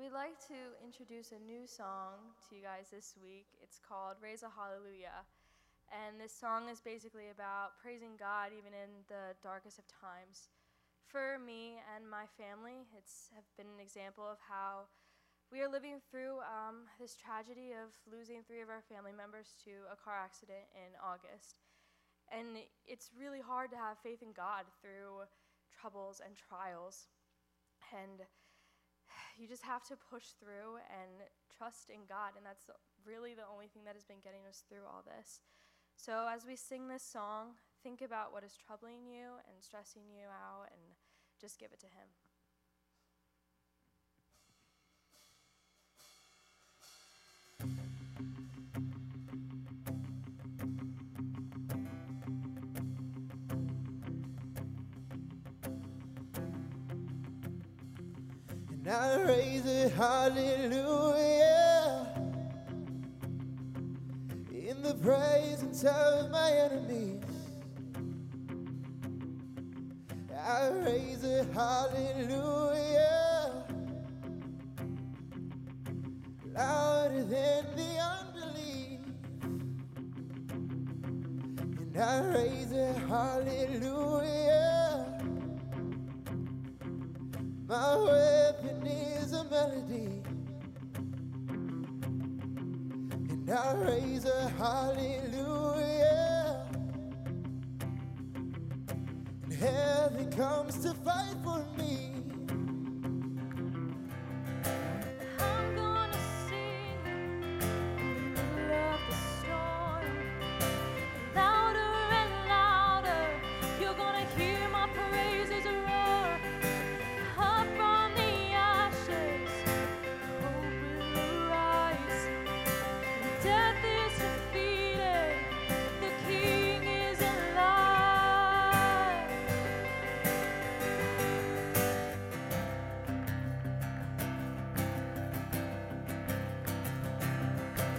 We'd like to introduce a new song to you guys this week. It's called Raise a Hallelujah. And this song is basically about praising God even in the darkest of times. For me and my family, have been an example of how we are living through this tragedy of losing three of our family members to a car accident in August. And it's really hard to have faith in God through troubles and trials. And you just have to push through and trust in God, and that's really the only thing that has been getting us through all this. So as we sing this song, think about what is troubling you and stressing you out, and just give it to Him. I raise a hallelujah in the presence of my enemies. I raise a hallelujah louder than the unbelief. And I raise a hallelujah. My weapon is a melody, and I raise a hallelujah, and heaven comes to fight for me. I'm gonna sing through the storm, louder and louder, you're gonna hear my praises roar. Up from the ashes, hope will rise. Death is defeated, the King is alive.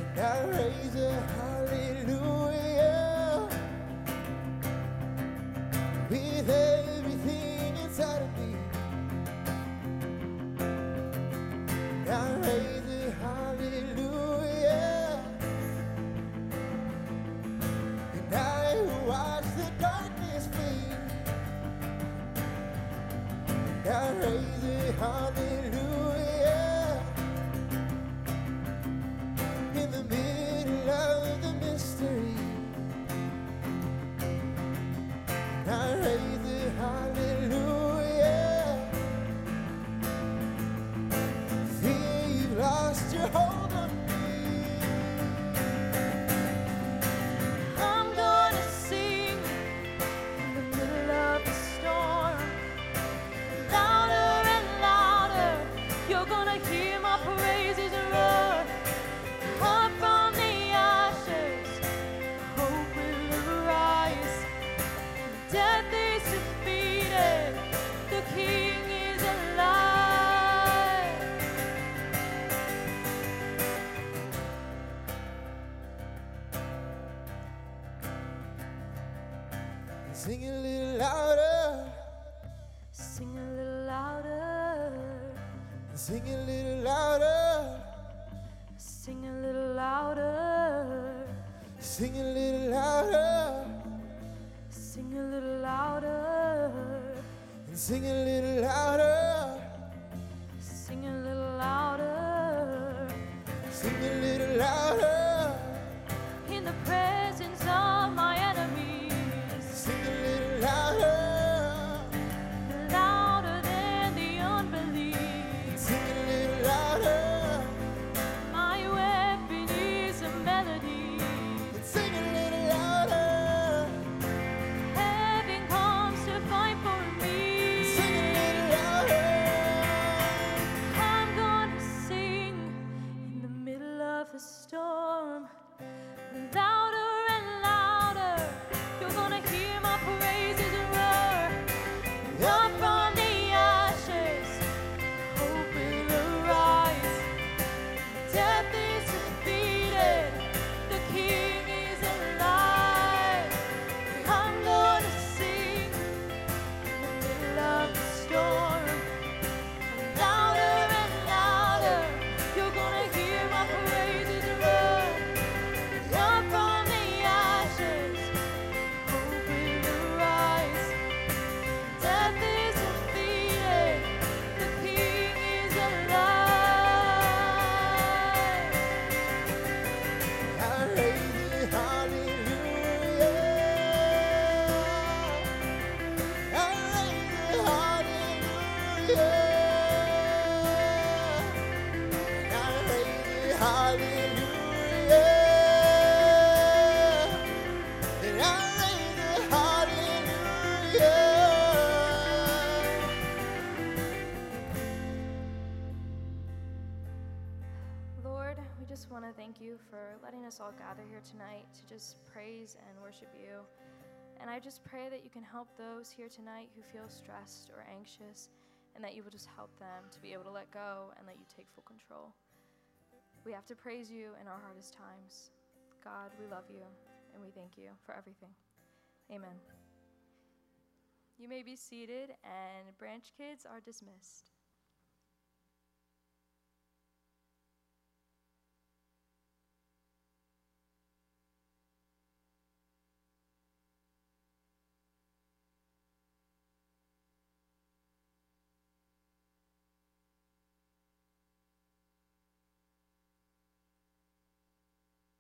And I raise a hallelujah with everything inside of me. I raise a hallelujah, and I watch the darkness flee. And I raise a hallelujah in the middle of the mystery. And I raise a hallelujah. Lost your hold on me. I'm gonna sing in the middle of the storm, louder and louder, you're gonna hear my praises roar. Up from the ashes, hope will arise. Death is defeated, the King is alive. Sing a little louder. Sing a little louder. Sing a little louder. Sing a little louder. Sing a little louder. Sing a little louder. Sing a little louder. Sing a little louder. Sing a little louder. In the presence of my enemies. Sing a little louder, louder than the unbelief. Sing a little louder, my weapon is a melody. Sing a little louder, heaven comes to fight for me. Sing a little louder. hallelujah. And I raise a hallelujah. Lord, we just want to thank you for letting us all gather here tonight to just praise and worship you. And I just pray that you can help those here tonight who feel stressed or anxious, and that you will just help them to be able to let go and let you take full control. We have to praise you in our hardest times. God, we love you, and we thank you for everything. Amen. You may be seated, and branch kids are dismissed.